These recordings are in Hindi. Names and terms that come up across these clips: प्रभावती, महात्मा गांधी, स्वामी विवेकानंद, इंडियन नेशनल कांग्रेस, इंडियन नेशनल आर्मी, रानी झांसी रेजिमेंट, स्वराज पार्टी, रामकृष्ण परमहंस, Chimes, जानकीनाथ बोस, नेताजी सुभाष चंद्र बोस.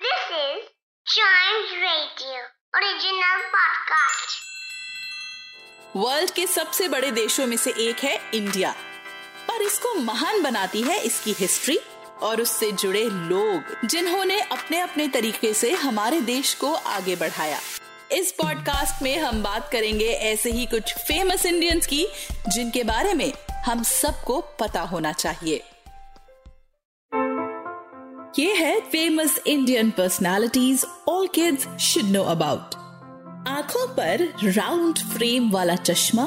This is Chimes Radio, original podcast. World के सबसे बड़े देशों में से एक है इंडिया, पर इसको महान बनाती है इसकी हिस्ट्री और उससे जुड़े लोग जिन्होंने अपने अपने तरीके से हमारे देश को आगे बढ़ाया। इस पॉडकास्ट में हम बात करेंगे ऐसे ही कुछ फेमस इंडियंस की जिनके बारे में हम सबको पता होना चाहिए। ये है famous Indian personalities all kids should know about. आंखों पर राउंड फ्रेम वाला चश्मा,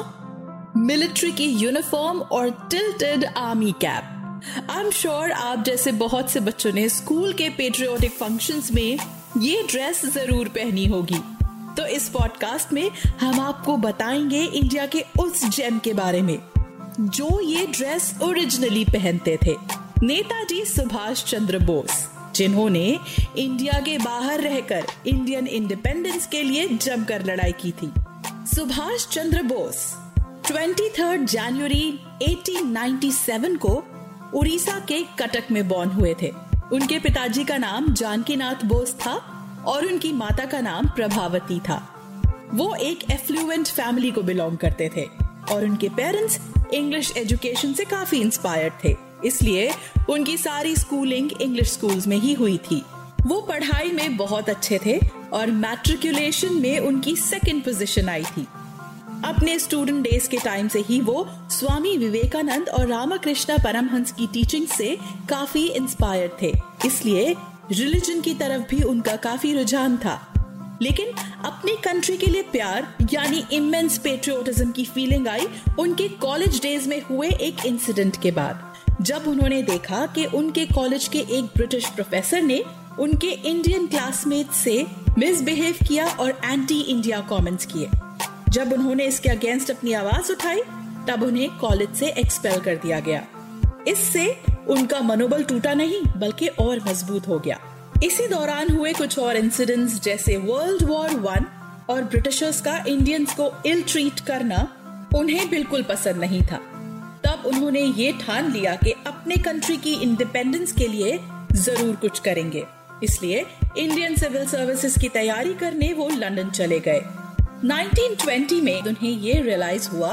मिलिट्री की यूनिफॉर्म और tilted army cap. I am sure आप जैसे बहुत से बच्चों ने स्कूल के पेट्रियोटिक फंक्शंस में ये ड्रेस जरूर पहनी होगी। तो इस पॉडकास्ट में हम आपको बताएंगे इंडिया के उस जेम के बारे में जो ये ड्रेस ओरिजिनली पहनते थे, नेताजी सुभाष चंद्र बोस, जिन्होंने इंडिया के बाहर रहकर इंडियन इंडिपेंडेंस के लिए जमकर लड़ाई की थी। सुभाष चंद्र बोस 23 जनवरी 1897 को उड़ीसा के कटक में बॉर्न हुए थे। उनके पिताजी का नाम जानकीनाथ बोस था और उनकी माता का नाम प्रभावती था। वो एक एफ्लुएंट फैमिली को बिलोंग करते थे और उनके पेरेंट्स इंग्लिश एजुकेशन से काफी इंस्पायर्ड थे, इसलिए उनकी सारी स्कूलिंग इंग्लिश स्कूल्स में ही हुई थी। वो पढ़ाई में बहुत अच्छे थे और मैट्रिकुलेशन में उनकी सेकंड पोजीशन आई थी। अपने स्टूडेंट डेज के टाइम से ही वो स्वामी विवेकानंद और रामकृष्ण परमहंस की टीचिंग से काफी इंस्पायर्ड थे, इसलिए रिलीजन की तरफ भी उनका काफी रुझान था। लेकिन अपनी कंट्री के लिए प्यार यानी इमेंस पेट्रियोटिज्म की फीलिंग आई उनके कॉलेज डेज में हुए एक इंसिडेंट के बाद, जब उन्होंने देखा कि उनके कॉलेज के एक ब्रिटिश प्रोफेसर ने उनके इंडियन क्लासमेट से मिसबिहेव किया और एंटी इंडिया कमेंट्स किए। जब उन्होंने इसके अगेंस्ट अपनी आवाज उठाई तब उन्हें कॉलेज से एक्सपेल कर दिया गया। इससे उनका मनोबल टूटा नहीं बल्कि और मजबूत हो गया। इसी दौरान हुए कुछ और इंसिडेंट्स जैसे World War I और ब्रिटिशर्स का इंडियंस को इल ट्रीट करना उन्हें बिल्कुल पसंद नहीं था। तब उन्होंने ये ठान लिया कि अपने कंट्री की इंडिपेंडेंस के लिए जरूर कुछ करेंगे, इसलिए इंडियन सिविल सर्विसेज की तैयारी करने वो लंदन चले गए। 1920 में उन्हें ये रियलाइज हुआ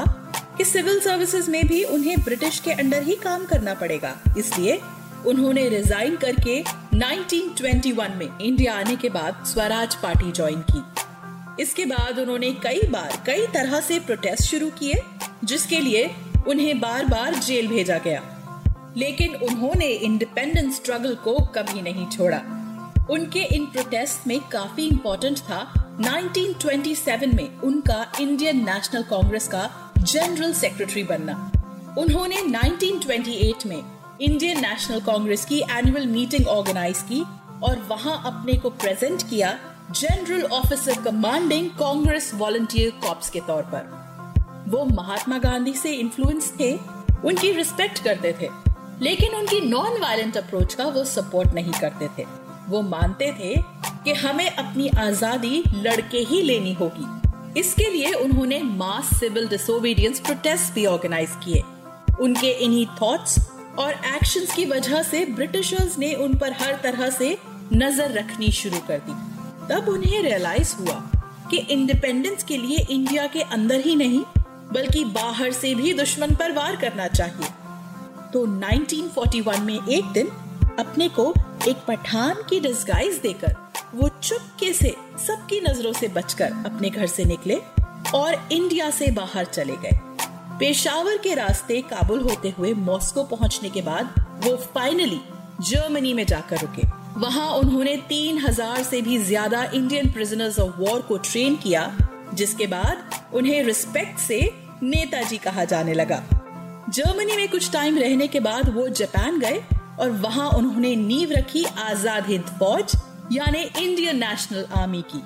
कि सिविल सर्विसेज में भी उन्हें ब्रिटिश के अंडर ही काम करना पड़ेगा, इसलिए उन्होंने रिजाइन करके 1921 में इंडिया आने के बाद स्वराज पार्टी ज्वाइन की। इसके बाद उन्होंने कई बार कई तरह से प्रोटेस्ट शुरू किए जिसके लिए उन्हें बार बार जेल भेजा गया, लेकिन उन्होंने इंडिपेंडेंस स्ट्रगल को कभी नहीं छोड़ा। उनके इन प्रोटेस्ट में काफी इम्पोर्टेंट था 1927 में उनका इंडियन नेशनल कांग्रेस का जनरल सेक्रेटरी बनना। उन्होंने 1928 में इंडियन नेशनल कांग्रेस की एनुअल मीटिंग ऑर्गेनाइज की और वहां अपने को प्रेजेंट किया general officer commanding Congress volunteer corps के तौर पर। वो महात्मा गांधी से इन्फ्लुएंस थे, उनकी रिस्पेक्ट करते थे, लेकिन उनकी नॉन वायलेंट अप्रोच का वो सपोर्ट नहीं करते थे। वो मानते थे कि हमें अपनी आजादी लड़के ही लेनी होगी। इसके लिए उन्होंने मास सिविल डिसोबीडियंस प्रोटेस्ट भी ऑर्गेनाइज किए। उनके इन्हीं थॉट्स और एक्शंस की वजह से ब्रिटिशर्स ने उन पर हर तरह से नजर रखनी शुरू कर दी। तब उन्हें रियलाइज हुआ कि इंडिपेंडेंस के लिए इंडिया के अंदर ही नहीं बल्कि बाहर से भी दुश्मन पर वार करना चाहिए। तो 1941 में एक दिन अपने को एक पठान की डिस्गाइज देकर वो चुपके से सबकी नजरों से बचकर अपने घर से निकले और इंडिया से बाहर चले गए। पेशावर के रास्ते काबुल होते हुए मॉस्को पहुंचने के बाद वो फाइनली जर्मनी में जाकर रुके। वहां उन्होंने 3,000 से भी ज्यादा इंडियन प्रिजनर्स ऑफ वॉर को ट्रेन किया, जिसके बाद उन्हें रिस्पेक्ट से नेताजी कहा जाने लगा। जर्मनी में कुछ टाइम रहने के बाद वो जापान गए और वहां उन्होंने नींव रखी आजाद हिंद फौज यानी इंडियन नेशनल आर्मी की।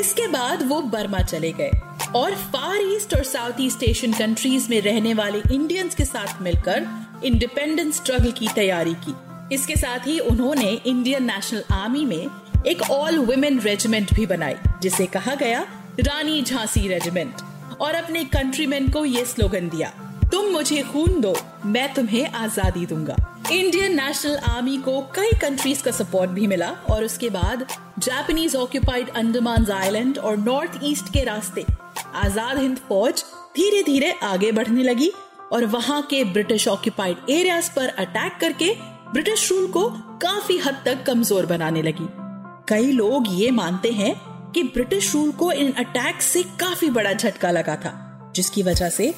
इसके बाद वो बर्मा चले गए और फार ईस्ट और साउथ ईस्ट एशियन कंट्रीज में रहने वाले इंडियंस के साथ मिलकर इंडिपेंडेंस स्ट्रगल की तैयारी की। इसके साथ ही उन्होंने इंडियन नेशनल आर्मी में एक ऑल वुमेन रेजिमेंट भी बनाई, जिसे कहा गया रानी झांसी रेजिमेंट, और अपने कंट्रीमैन को ये स्लोगन दिया, तुम मुझे खून दो, मैं तुम्हें आजादी दूंगा। इंडियन नेशनल आर्मी को कई कंट्रीज का सपोर्ट भी मिला और उसके बाद जापानीज ऑक्यूपाइड अंडमान आइलैंड और नॉर्थ ईस्ट के रास्ते आजाद हिंद फौज धीरे धीरे आगे बढ़ने लगी और वहां के ब्रिटिश ऑक्यूपाइड एरियाज पर अटैक करके ब्रिटिश रूल को काफी हद तक कमजोर बनाने लगी। कई लोग ये मानते हैं कि ब्रिटिश रूल को इन अटैक से काफी बड़ा झटका लगा था, जिसकी वजह से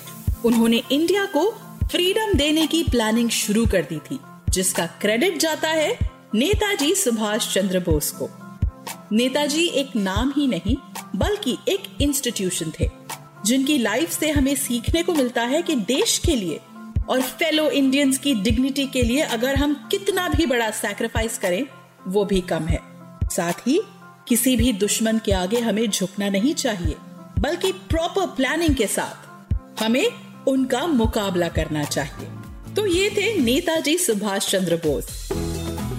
उन्होंने इंडिया को फ्रीडम देने की प्लानिंग शुरू कर दी थी, जिसका क्रेडिट जाता है नेताजी सुभाष चंद्र बोस को। नेताजी एक नाम ही नहीं बल्कि एक इंस्टीट्यूशन थे, जिनकी लाइफ से हमें सीखने को मिलता है कि देश के लिए और फेलो इंडियंस की डिग्निटी के लिए अगर हम कितना भी बड़ा सैक्रिफाइस करें वो भी कम है। साथ ही किसी भी दुश्मन के आगे हमें झुकना नहीं चाहिए, बल्कि प्रॉपर प्लानिंग के साथ हमें उनका मुकाबला करना चाहिए। तो ये थे नेताजी सुभाष चंद्र बोस।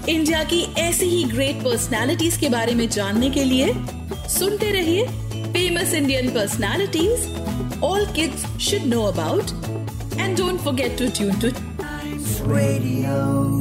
इंडिया की ऐसी ही ग्रेट पर्सनालिटीज के बारे में जानने के लिए सुनते रहिए famous Indian personalities, all kids should know about, and don't forget to tune to Chimes Radio।